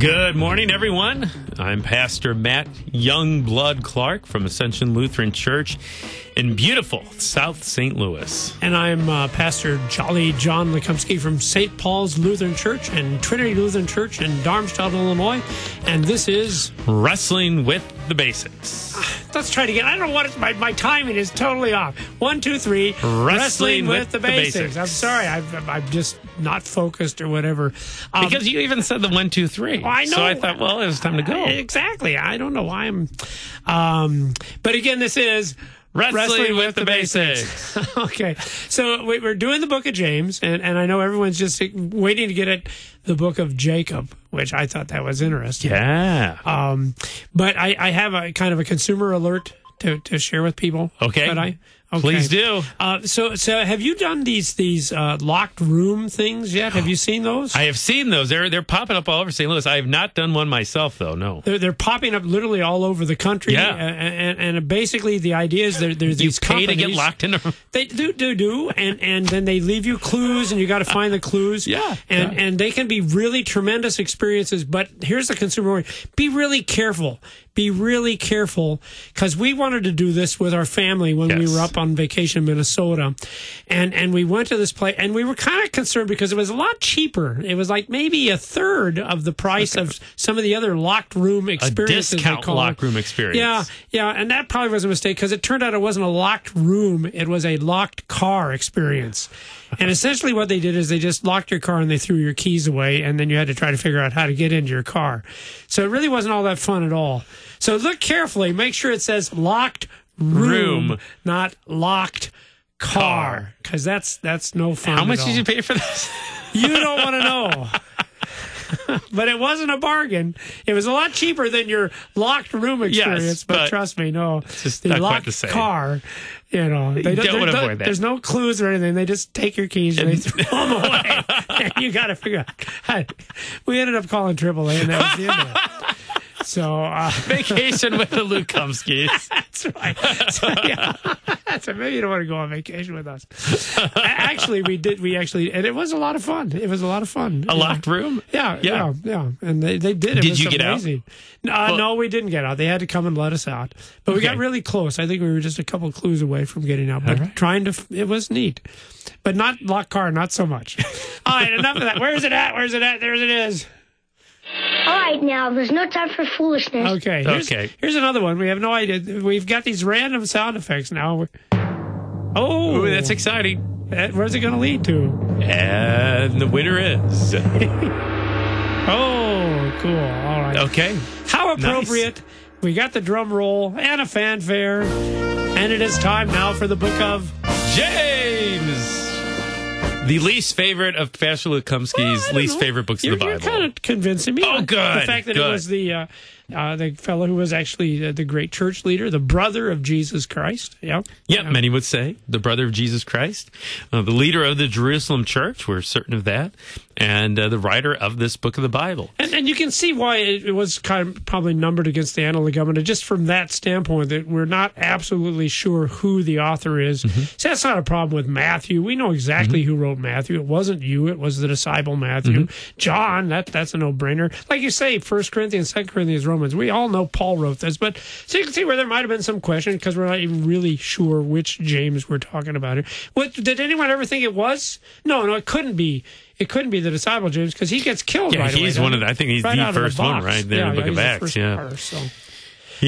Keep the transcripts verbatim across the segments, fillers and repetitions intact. Good morning, everyone. I'm Pastor Matt Youngblood Clark from Ascension Lutheran Church in beautiful South Saint Louis. And I'm uh, Pastor Jolly John Lukomski from Saint Paul's Lutheran Church and Trinity Lutheran Church in Darmstadt, Illinois. And this is Wrestling with the Basics. Uh, let's try it again. I don't know what it's, my, my timing is totally off. One, two, three. Wrestling, Wrestling with, with the, the basics. basics. I'm sorry. I've, I'm just not focused or whatever. Um, because you even said the one, two, three. Well, I know. So I thought, well, it was time to go. Exactly. I don't know why I'm... Um, but again, this is... Wrestling, Wrestling with, with the, the Basics. basics. Okay. So we're doing the book of James, and, and I know everyone's just waiting to get at the book of Jacob, which I thought that was interesting. Yeah. Um, but I, I have a kind of a consumer alert to, to share with people. Okay. But I... Okay. Please do. Uh, so, so have you done these these uh, locked room things yet? Have you seen those? I have seen those. They're they're popping up all over Saint Louis. I have not done one myself, though. No, they're they're popping up literally all over the country. Yeah, and and, and basically the idea is there there's these companies. You pay to get locked in. A... They do do do, and and then they leave you clues, and you got to find the clues. Yeah, and yeah. and they can be really tremendous experiences. But here's the consumer warning: be really careful. Be really careful, because we wanted to do this with our family when yes. we were up on vacation in Minnesota, and and we went to this place, and we were kind of concerned because it was a lot cheaper. It was like maybe a third of the price okay. of some of the other locked room experiences. A discount locked room experience. Yeah, yeah, and that probably was a mistake, because it turned out it wasn't a locked room; it was a locked car experience. And essentially what they did is they just locked your car and they threw your keys away, and then you had to try to figure out how to get into your car. So it really wasn't all that fun at all. So look carefully. Make sure it says locked room, room. not locked car, because that's that's no fun. How much at all. Did you pay for this? You don't want to know. But it wasn't a bargain. It was a lot cheaper than your locked room experience. Yes, but, but trust me, no, it's just the not locked quite the same. Car, you know, they don't, don't want to avoid that. There's no clues or anything. They just take your keys and, and they throw them away. And you got to figure out. We ended up calling triple A, and that was the end of it. So uh, vacation with the Lukomskis. That's right. So, yeah. So maybe you don't want to go on vacation with us. Actually, we did. We actually, and it was a lot of fun. It was a lot of fun. A locked room? Yeah, yeah, yeah. yeah. And they, they did. It did was you get amazing. Out? No, well, no, we didn't get out. They had to come and let us out. But we okay. got really close. I think we were just a couple of clues away from getting out. But right. trying to, it was neat. But not locked car, not so much. All right, enough of that. Where's it at? Where's it at? There it is. All right, now, there's no time for foolishness. Okay, here's, okay. here's another one. We have no idea. We've got these random sound effects now. Oh, ooh, that's exciting. Where's it going to lead to? And the winner is... Oh, cool. All right. Okay. How appropriate. Nice. We got the drum roll and a fanfare. And it is time now for the book of James. The least favorite of Pastor Lukomski's well, least know. favorite books you're, of the Bible. You're kind of convincing me. Oh, good. The fact that good. it was the uh, uh, the fellow who was actually uh, the great church leader, the brother of Jesus Christ. Yeah, yeah. Many would say the brother of Jesus Christ, uh, the leader of the Jerusalem church. We're certain of that. And uh, the writer of this book of the Bible. And, and you can see why it, it was kind of probably numbered against the Analegumena, just from that standpoint that we're not absolutely sure who the author is. Mm-hmm. So that's not a problem with Matthew. We know exactly mm-hmm. who wrote Matthew. It wasn't you. It was the disciple Matthew. Mm-hmm. John, that, that's a no-brainer. Like you say, First Corinthians, Second Corinthians, Romans. We all know Paul wrote this. But so you can see where there might have been some question because we're not even really sure which James we're talking about here. What, did anyone ever think it was? No, no, it couldn't be. It couldn't be the disciple James because he gets killed yeah, right away. Yeah, he's one of the, I think he's right the first the one right there yeah, in the book yeah, of Acts. Yeah. Car, so.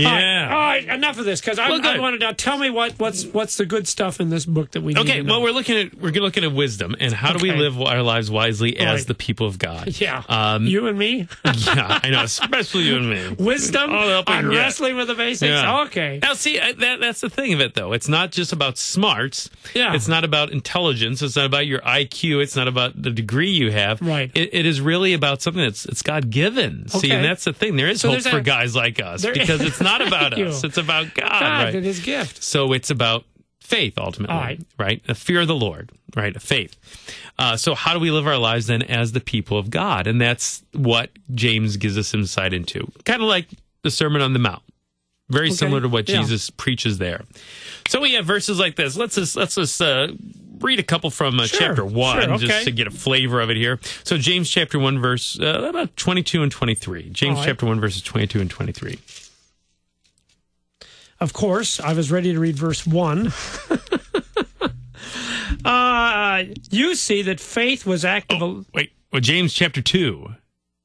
Yeah. All right, all right enough of this, because I, well, I want to now tell me what, what's what's the good stuff in this book that we need Okay, to well, know. we're looking at we're looking at wisdom and how okay. do we live our lives wisely all as right. the people of God. Yeah. Um, you and me? Yeah, I know, especially you and me. Wisdom on Wrestling with the Basics? Yeah. Okay. Now, see, I, that that's the thing of it, though. It's not just about smarts. Yeah. It's not about intelligence. It's not about your I Q. It's not about the degree you have. Right. It, it is really about something that's it's God-given. Okay. See, and that's the thing. There is so hope for a, guys like us there, because it's not about us. It's about God. God right? and his gift. So it's about faith, ultimately. All right. Right? A fear of the Lord. Right? A faith. Uh, so how do we live our lives, then, as the people of God? And that's what James gives us insight into. Kind of like the Sermon on the Mount. Very okay. similar to what yeah. Jesus preaches there. So we have verses like this. Let's just, let's just uh, read a couple from uh, sure. chapter one sure. okay. just to get a flavor of it here. So James chapter one, verse uh, about twenty-two and twenty-three. James right. chapter one, verses twenty-two and twenty-three. Of course, I was ready to read verse one. uh, you see that faith was active. Oh, wait, well, James chapter two,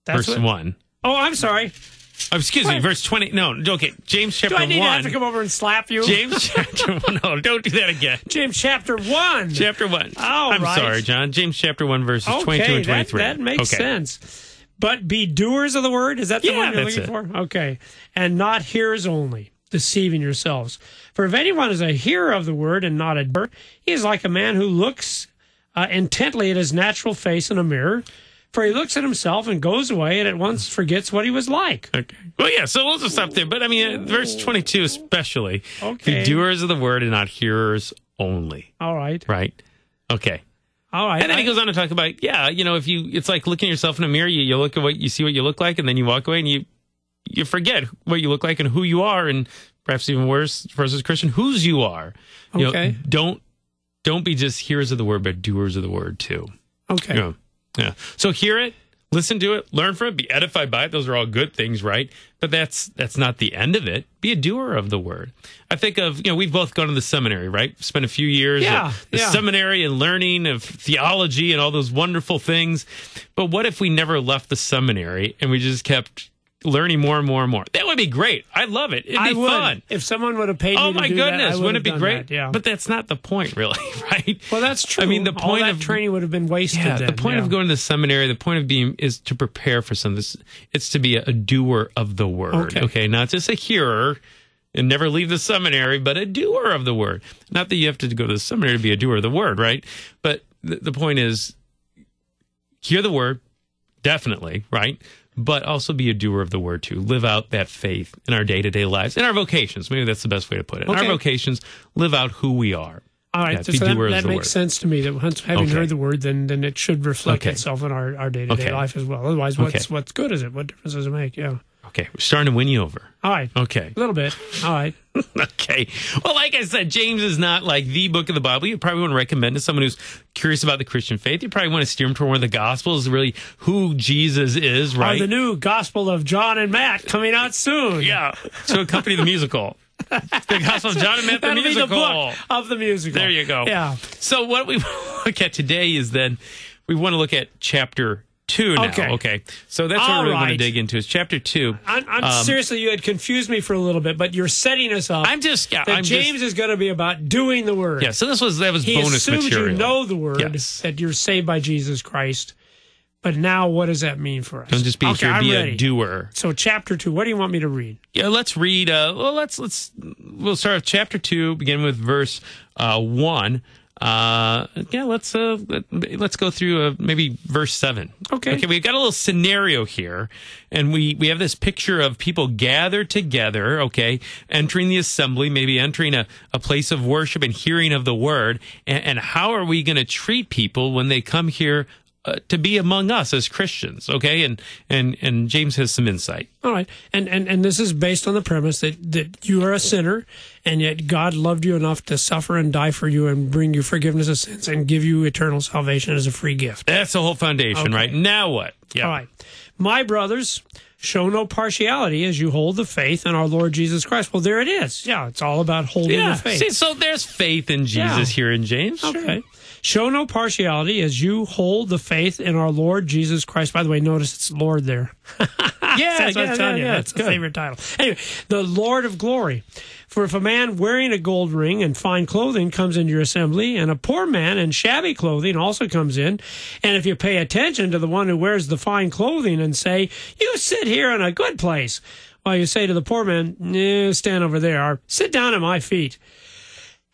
That's verse what? one. Oh, I'm sorry. Oh, excuse what? me, verse twenty. No, okay. James chapter one. Do I need one, to have to come over and slap you? James chapter one. No, don't do that again. James chapter one. Chapter one. Oh, I'm right. sorry, John. James chapter one, verses okay, twenty-two and twenty-three. That, that makes okay. sense. But be doers of the word. Is that the yeah, one you're looking it. for? Okay. And not hearers only, deceiving yourselves. For if anyone is a hearer of the word and not a doer, he is like a man who looks uh, intently at his natural face in a mirror. For he looks at himself and goes away and at once forgets what he was like. Okay. Well, yeah, so we'll just stop there. But, I mean, verse twenty-two especially. Okay. The doers of the word and not hearers only. All right. Right? Okay. All right. And then I, he goes on to talk about, yeah, you know, if you, it's like looking at yourself in a mirror. You, you look at what, you see what you look like, and then you walk away and you, you forget what you look like and who you are, and perhaps even worse, versus Christian, whose you are. You okay. know, don't, don't be just hearers of the word, but doers of the word, too. Okay. You know, yeah. So hear it, listen to it, learn from it, be edified by it. Those are all good things, right? But that's that's not the end of it. Be a doer of the word. I think of, you know, we've both gone to the seminary, right? Spent a few years yeah, at the yeah. seminary and learning of theology and all those wonderful things. But what if we never left the seminary and we just kept learning more and more and more? That would be great. I love it. It'd be I would. fun. If someone would have paid me oh my to do goodness, that, wouldn't it be great? That, yeah. But that's not the point, really, right? Well, that's true. I mean, the point All of training would have been wasted. Yeah, then, the point yeah. of going to the seminary, the point of being is to prepare for something. It's to be a, a doer of the word. Okay. okay, not just a hearer and never leave the seminary, but a doer of the word. Not that you have to go to the seminary to be a doer of the word, right? But th- the point is, hear the word, definitely, right? But also be a doer of the word, too. Live out that faith in our day-to-day lives, in our vocations. Maybe that's the best way to put it. In okay. our vocations, live out who we are. All right, yeah, so that, that makes word. sense to me, that once having okay. heard the word, then then it should reflect okay. itself in our, our day-to-day okay. life as well. Otherwise, what's okay. what's good is it? What difference does it make? Yeah. Okay, we're starting to win you over. All right. Okay. A little bit. All right. Okay. Well, like I said, James is not like the book of the Bible. You probably want to recommend to someone who's curious about the Christian faith. You probably want to steer them toward one of the Gospels, really who Jesus is, right? Or the new Gospel of John and Matt coming out soon. Yeah. So accompany the musical. The Gospel of John and Matt, the musical. Be the book of the musical. There you go. Yeah. So what we look at today is then we want to look at chapter Two now, okay. okay. So that's All what we're really right. going to dig into is chapter two. I'm, I'm um, seriously, you had confused me for a little bit, but you're setting us up. I'm just yeah, that I'm James just, is going to be about doing the word. Yeah. So this was that was he bonus assumed material. You know the word yes. that you're saved by Jesus Christ, but now what does that mean for us? Don't just be okay, here, I'm be ready. a doer. So chapter two. What do you want me to read? Yeah, let's read. Uh, well, let's let's we'll start with chapter two, begin with verse uh, one. Uh, yeah, let's uh, let's go through uh, maybe verse seven. Okay, okay, we've got a little scenario here, and we we have this picture of people gathered together. Okay, entering the assembly, maybe entering a, a place of worship and hearing of the word. And, and how are we going to treat people when they come here uh, to be among us as Christians? Okay, and and and James has some insight. All right, and and and this is based on the premise that that you are a sinner. And yet God loved you enough to suffer and die for you and bring you forgiveness of sins and give you eternal salvation as a free gift. That's the whole foundation, okay. right? Now what? Yeah. All right. My brothers, show no partiality as you hold the faith in our Lord Jesus Christ. Well, there it is. Yeah, it's all about holding yeah. the faith. See, so there's faith in Jesus yeah. here in James. Okay. Sure. Show no partiality as you hold the faith in our Lord Jesus Christ. By the way, notice it's Lord there. yeah, that's yeah, what I'm telling yeah, you. Yeah, that's the favorite title. Anyway, the Lord of Glory. For if a man wearing a gold ring and fine clothing comes into your assembly, and a poor man in shabby clothing also comes in, and if you pay attention to the one who wears the fine clothing and say, you sit here in a good place, while you say to the poor man, no, stand over there, or sit down at my feet,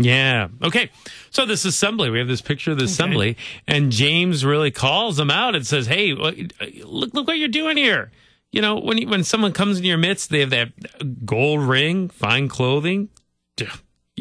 Yeah. Okay. So this assembly, we have this picture of the okay. assembly, and James really calls them out and says, hey, look, look what you're doing here. You know, when you, when someone comes in your midst, they have that gold ring, fine clothing.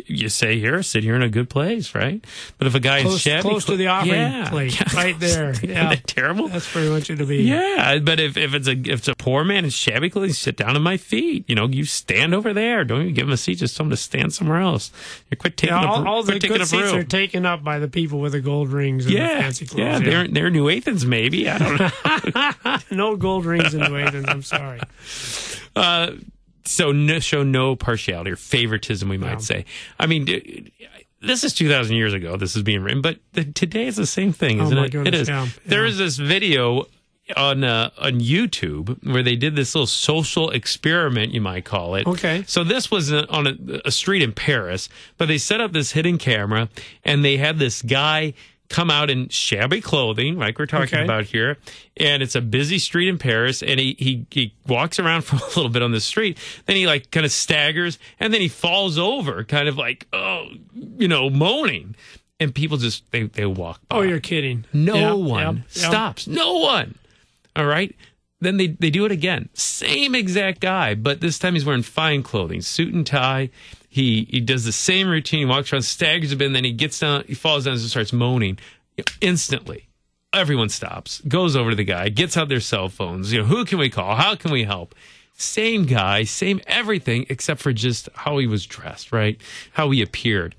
You say here, sit here in a good place, right? But if a guy is shabby, close to the offering yeah, plate, yeah, right there, yeah, that terrible. That's where we want you to be. Yeah, but if, if it's a if it's a poor man in shabby clothing, sit down at my feet. You know, you stand over there. Don't even give him a seat. Just tell him to stand somewhere else. You quit taking yeah, all, up, all quit the taking good seats room. Are taken up by the people with the gold rings and yeah, the fancy clothes. Yeah, they're yeah. they're New Athens, maybe. I don't know. No gold rings in New Athens. I'm sorry. Uh, So no, show no partiality or favoritism, we might no. say. I mean, this is two thousand years ago. This is being written, but the, today it's the same thing, isn't oh it? Goodness, it is. Yeah, yeah. There is this video on uh, on YouTube where they did this little social experiment, you might call it. Okay. So this was on a, a street in Paris, but they set up this hidden camera, and they had this guy come out in shabby clothing, like we're talking okay. about here, and it's a busy street in Paris, and he, he he walks around for a little bit on the street, then he like kind of staggers, and then he falls over, kind of like, oh, you know, moaning, and people just, they, they walk by. Oh, you're kidding. No yep, one yep, stops. Yep. No one. All right? Then they, they do it again. Same exact guy, but this time he's wearing fine clothing, suit and tie. He he does the same routine. He walks around, staggers a bit, and then he gets down, he falls down and starts moaning. Instantly, everyone stops, goes over to the guy, gets out their cell phones. You know, who can we call? How can we help? Same guy, same everything, except for just how he was dressed, right? How he appeared.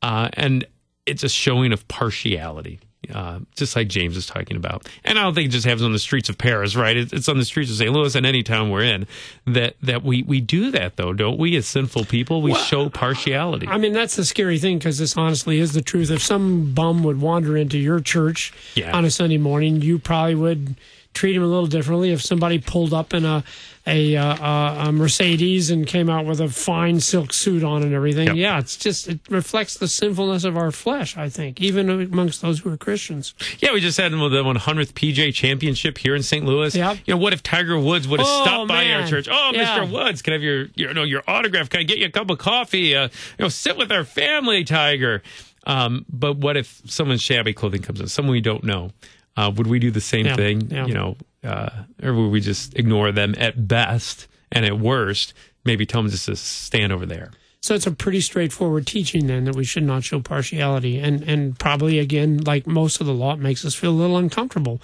Uh, and it's a showing of partiality. Uh, just like James is talking about. And I don't think it just happens on the streets of Paris, right? It's on the streets of Saint Louis and any town we're in that, that we, we do that, though, don't we? As sinful people, we well, show partiality. I mean, that's the scary thing, because this honestly is the truth. If some bum would wander into your church yeah. on a Sunday morning, you probably would treat him a little differently. If somebody pulled up in a a, uh, a Mercedes and came out with a fine silk suit on and everything, yep. yeah, it's just, it reflects the sinfulness of our flesh, I think, even amongst those who are Christians. Yeah, we just had the hundredth P J Championship here in Saint Louis. Yep. You know, what if Tiger Woods would have oh, stopped by man. our church? Oh, yeah. Mister Woods, can I have your, your, no, your autograph? Can I get you a cup of coffee? Uh, you know, sit with our family, Tiger. Um, but what if someone's shabby clothing comes in, someone we don't know? Uh, would we do the same yeah, thing, yeah. you know, uh, or would we just ignore them at best and at worst, maybe tell them just to stand over there? So it's a pretty straightforward teaching then that we should not show partiality. And, and probably, again, like most of the law, it makes us feel a little uncomfortable.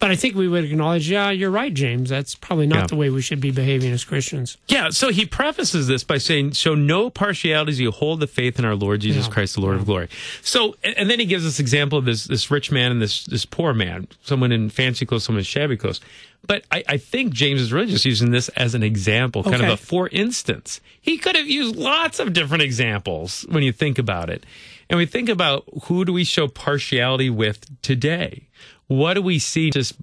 But I think we would acknowledge, yeah, you're right, James. That's probably not yeah. the way we should be behaving as Christians. Yeah, so he prefaces this by saying, show no partiality as you hold the faith in our Lord Jesus yeah. Christ, the Lord yeah. of glory. So, and then he gives us example of this this rich man and this this poor man, someone in fancy clothes, someone in shabby clothes. But I, I think James is really just using this as an example, kind okay. of a for instance. He could have used lots of different examples when you think about it. And we think about, who do we show partiality with today? What do we see just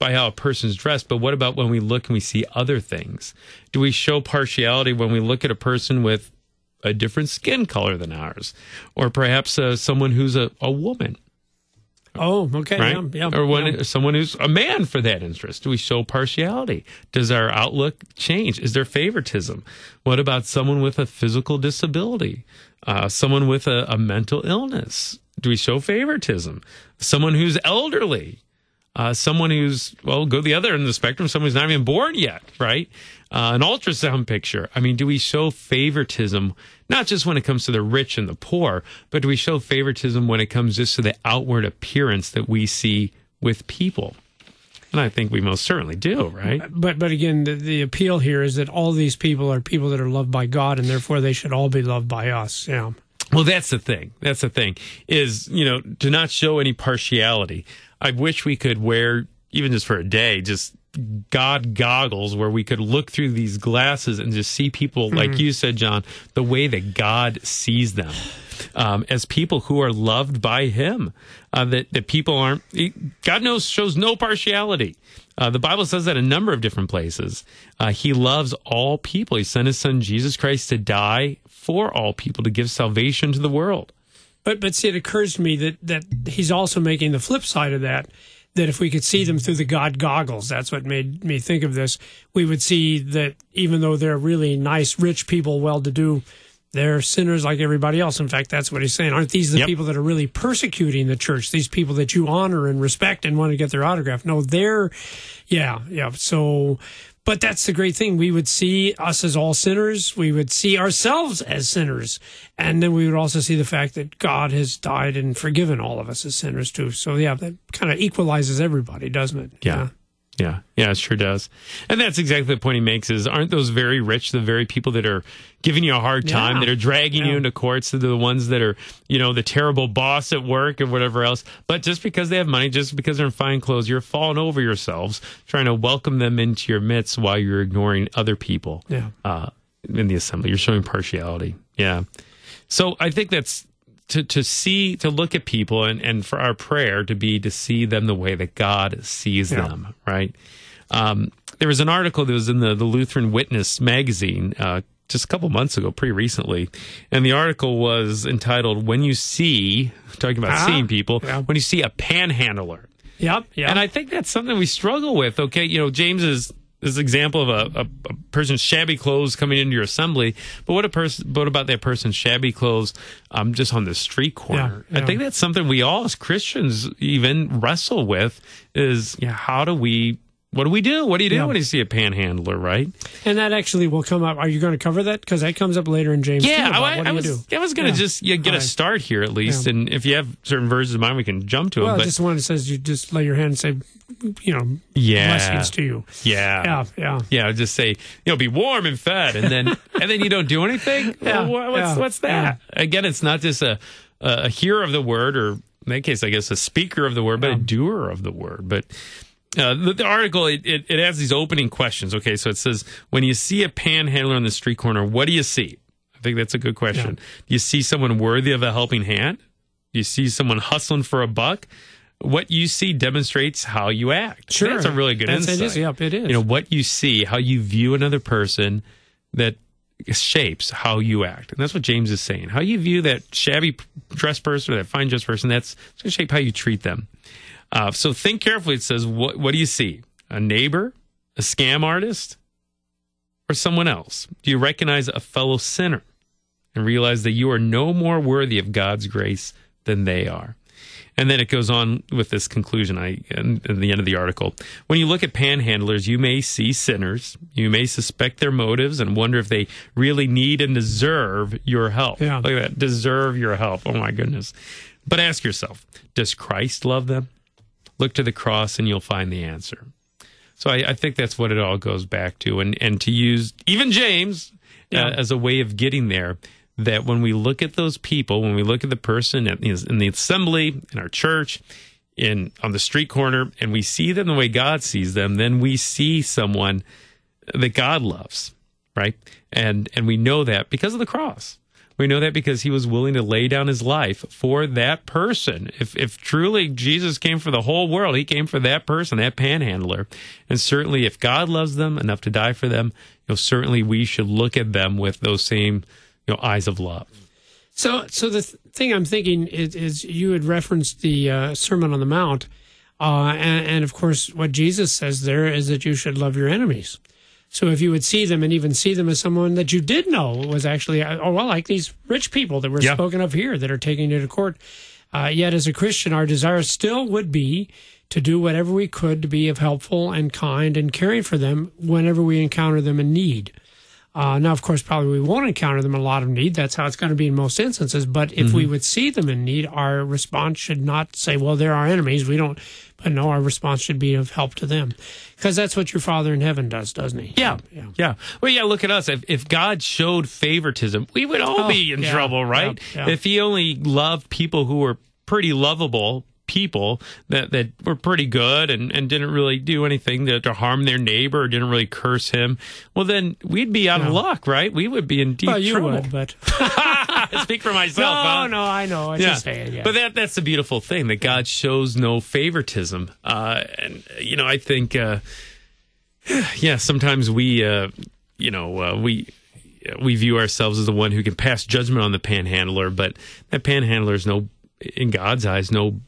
by how a person's dressed? But what about when we look and we see other things? Do we show partiality when we look at a person with a different skin color than ours? Or perhaps uh, someone who's a, a woman? Oh, okay. Right? Yeah, yeah, or when yeah. someone who's a man for that interest. Do we show partiality? Does our outlook change? Is there favoritism? What about someone with a physical disability? Uh, someone with a, a mental illness? Do we show favoritism? Someone who's elderly? Uh, someone who's, well, go the other end of the spectrum, someone who's not even born yet, right? Uh, an ultrasound picture. I mean, do we show favoritism, not just when it comes to the rich and the poor, but do we show favoritism when it comes just to the outward appearance that we see with people? And I think we most certainly do, right? But but again, the, the appeal here is that all these people are people that are loved by God, and therefore they should all be loved by us. Yeah. Well, that's the thing. That's the thing is, you know, to not show any partiality. I wish we could wear, even just for a day, just God goggles where we could look through these glasses and just see people, mm-hmm. like you said, John, the way that God sees them, um, as people who are loved by Him. Uh, that, that people aren't, God knows, shows no partiality. Uh, the Bible says that in a number of different places. Uh, he loves all people. He sent His Son, Jesus Christ, to die for all people, to give salvation to the world. But but see, it occurs to me that, that He's also making the flip side of that, that if we could see them through the God goggles, that's what made me think of this, we would see that even though they're really nice, rich people, well-to-do, they're sinners like everybody else. In fact, that's what he's saying. Aren't these the yep. people that are really persecuting the church, these people that you honor and respect and want to get their autograph? No, they're, yeah, yeah. So, but that's the great thing. We would see us as all sinners. We would see ourselves as sinners. And then we would also see the fact that God has died and forgiven all of us as sinners, too. So, yeah, that kind of equalizes everybody, doesn't it? Yeah. Yeah. Yeah, yeah, it sure does. And that's exactly the point he makes is, aren't those very rich, the very people that are giving you a hard time, yeah. that are dragging yeah. you into courts, that are the ones that are, you know, the terrible boss at work or whatever else. But just because they have money, just because they're in fine clothes, you're falling over yourselves trying to welcome them into your midst while you're ignoring other people yeah. uh, in the assembly. You're showing partiality. Yeah. So I think that's to, to see, to look at people and, and for our prayer to be to see them the way that God sees yeah. them. Right. Um, there was an article that was in the, the Lutheran Witness magazine, uh, just a couple months ago, pretty recently. And the article was entitled, When You See, talking about ah, seeing people, yeah. when you see a panhandler. Yep, yep. And I think that's something we struggle with. Okay, you know, James is this example of a, a, a person's shabby clothes coming into your assembly. But what, a pers- what about that person's shabby clothes um, just on the street corner? Yeah, yeah. I think that's something we all as Christians even wrestle with is yeah, how do we What do we do? What do you do yeah. when you see a panhandler, right? And that actually will come up. Are you going to cover that? Because that comes up later in James. Yeah, I, what I, do was, you do? I was going to yeah. just yeah, get All a start here at least. Yeah. And if you have certain verses of mine, we can jump to them. Well, but, just one that says you just lay your hand and say, you know, yeah, blessings to you. Yeah. Yeah, yeah. Yeah, just say, you know, be warm and fed. And then and then you don't do anything? Yeah, well, what's, yeah, what's that? Yeah. Again, it's not just a, a hearer of the word or, in that case, I guess, a speaker of the word, but yeah. a doer of the word. But... Uh, the, the article, it, it, it has these opening questions. Okay, so it says, when you see a panhandler on the street corner, what do you see? I think that's a good question. Yeah. Do you see someone worthy of a helping hand? Do you see someone hustling for a buck? What you see demonstrates how you act. Sure. That's a really good that's, insight. It is, yep, it is. You know, what you see, how you view another person, that shapes how you act. And that's what James is saying. How you view that shabby dressed person or that fine dressed person, that's going to shape how you treat them. Uh, so think carefully. It says, what, what do you see? A neighbor, a scam artist, or someone else? Do you recognize a fellow sinner and realize that you are no more worthy of God's grace than they are? And then it goes on with this conclusion I, in, in the end of the article. When you look at panhandlers, you may see sinners. You may suspect their motives and wonder if they really need and deserve your help. Yeah. Look at that. Deserve your help. Oh, my goodness. But ask yourself, does Christ love them? Look to the cross and you'll find the answer. So I, I think that's what it all goes back to. And, and to use even James yeah. uh, as a way of getting there, that when we look at those people, when we look at the person at, in the assembly, in our church, in on the street corner, and we see them the way God sees them, then we see someone that God loves, right? And, and we know that because of the cross. We know that because he was willing to lay down his life for that person. If if truly Jesus came for the whole world, he came for that person, that panhandler. And certainly if God loves them enough to die for them, you know, certainly we should look at them with those same, you know, eyes of love. So so the th- thing I'm thinking is, is you had referenced the uh, Sermon on the Mount. Uh, and, and of course, what Jesus says there is that you should love your enemies. So if you would see them and even see them as someone that you did know was actually, oh, well, like these rich people that were yeah. spoken of here that are taking you to court. Uh, yet as a Christian, our desire still would be to do whatever we could to be of helpful and kind and caring for them whenever we encounter them in need. Uh, now, of course, probably we won't encounter them in a lot of need. That's how it's going to be in most instances. But if mm-hmm. we would see them in need, our response should not say, well, they're our enemies. We don't. But no, our response should be of help to them, because that's what your Father in heaven does, doesn't he? Yeah. Yeah. yeah. Well, yeah, look at us. If if God showed favoritism, we would all oh, be in yeah, trouble, right? Yeah, yeah. If he only loved people who were pretty lovable people that, that were pretty good and, and didn't really do anything to, to harm their neighbor or didn't really curse him, well, then we'd be out no. of luck, right? We would be in deep well, you trouble. Would, but... Speak for myself. No, huh? no, I know. I yeah. just saying. Yeah. But that, that's the beautiful thing, that God shows no favoritism. Uh, and, you know, I think, uh, yeah, sometimes we, uh, you know, uh, we... we view ourselves as the one who can pass judgment on the panhandler, but that panhandler is no, in God's eyes, no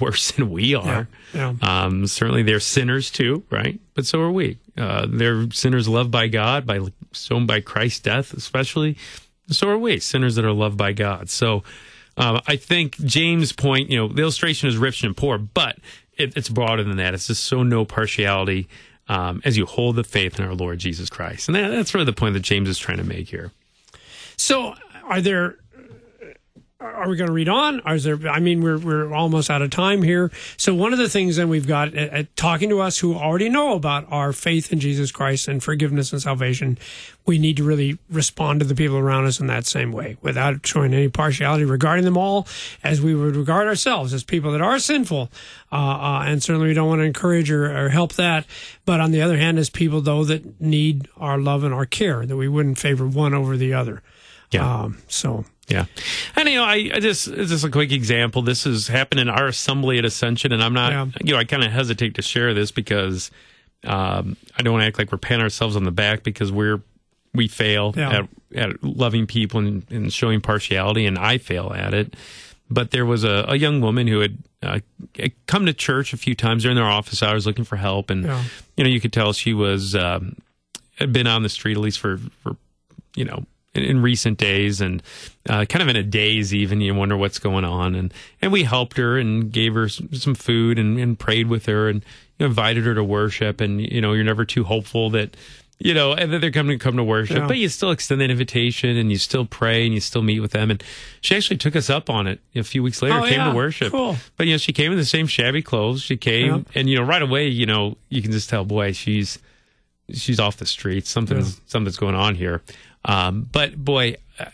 worse than we are. Yeah, yeah. Um, certainly they're sinners too, right? But so are we. Uh, they're sinners loved by God, by sown by Christ's death especially. So are we, sinners that are loved by God. So uh, I think James' point, you know, the illustration is rich and poor, but it, it's broader than that. It's just so no partiality. Um, as you hold the faith in our Lord Jesus Christ. And that, that's really the point that James is trying to make here. So are there, are we going to read on? Are there, I mean, we're, we're almost out of time here. So one of the things that we've got at, at talking to us who already know about our faith in Jesus Christ and forgiveness and salvation, we need to really respond to the people around us in that same way without showing any partiality, regarding them all as we would regard ourselves as people that are sinful. Uh, uh, and certainly we don't want to encourage or, or help that. But on the other hand, as people, though, that need our love and our care, that we wouldn't favor one over the other. Yeah. Um, so... Yeah. And, you know, I, I just, it's just a quick example. This has happened in our assembly at Ascension, and I'm not, yeah. you know, I kind of hesitate to share this because um, I don't want to act like we're patting ourselves on the back because we're, we fail yeah. at, at loving people and, and showing partiality, and I fail at it. But there was a, a young woman who had uh, come to church a few times during their office hours looking for help, and, yeah. you know, you could tell she was, um, had been on the street at least for, for you know, in recent days, and uh, kind of in a daze, even you wonder what's going on. And, and we helped her and gave her some food and, and prayed with her and you know, invited her to worship. And you know, you're never too hopeful that you know that they're coming to come to worship, yeah. but you still extend that invitation and you still pray and you still meet with them. And she actually took us up on it a few weeks later. Oh, came yeah. to worship, cool. but you know, she came in the same shabby clothes. She came, yeah. and you know, right away, you know, you can just tell, boy, she's she's off the street. Something's yeah. something's going on here. Um, but boy, uh,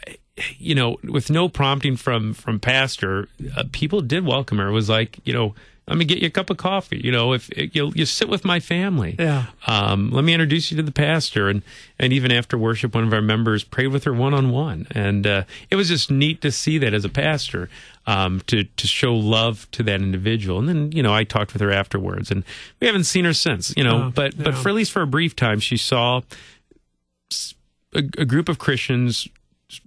you know, with no prompting from, from pastor, uh, people did welcome her. It was like, you know, let me get you a cup of coffee. You know, if you'll, you sit with my family, yeah. um, let me introduce you to the pastor. And, and even after worship, one of our members prayed with her one-on-one. And, uh, it was just neat to see that as a pastor, um, to, to show love to that individual. And then, you know, I talked with her afterwards, and we haven't seen her since, you know, oh, but, yeah. but for at least for a brief time, she saw A, a group of Christians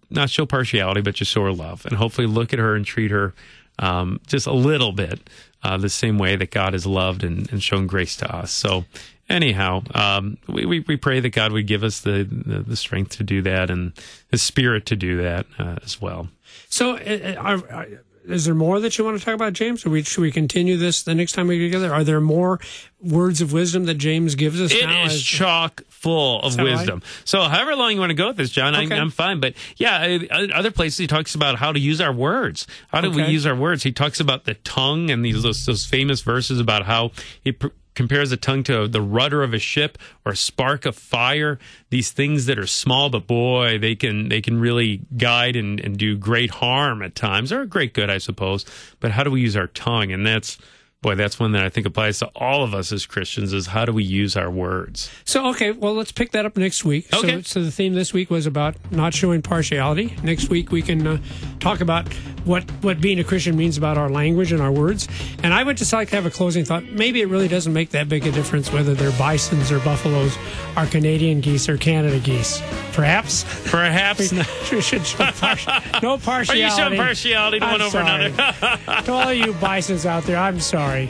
not show partiality, but just show her love, and hopefully look at her and treat her um, just a little bit uh, the same way that God has loved and, and shown grace to us. So anyhow, um, we, we, we pray that God would give us the, the, the strength to do that and the spirit to do that uh, as well. So uh, are, are, is there more that you want to talk about, James? Or we, should we continue this the next time we get together? Are there more words of wisdom that James gives us? It now is as, chock full of wisdom. Right? So however long you want to go with this, John, okay. I, I'm fine. But yeah, other places he talks about how to use our words. How do okay. we use our words? He talks about the tongue and these those, those famous verses about how he pr- compares the tongue to the rudder of a ship or a spark of fire. These things that are small, but boy, they can they can really guide and, and do great harm at times, or great good, I suppose. But how do we use our tongue? And that's Boy, that's one that I think applies to all of us as Christians, is how do we use our words? So, okay, well, let's pick that up next week. Okay. So, so the theme this week was about not showing partiality. Next week we can uh, talk about what, what being a Christian means about our language and our words. And I would just like to have a closing thought. Maybe it really doesn't make that big a difference whether they're bisons or buffaloes or Canadian geese or Canada geese. Perhaps? Perhaps. we, we should show par- no partiality. Are you showing partiality to I'm one over sorry. another? To all of you bisons out there, I'm sorry. This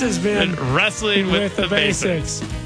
has been Wrestling with, with the, the Basics. Basics.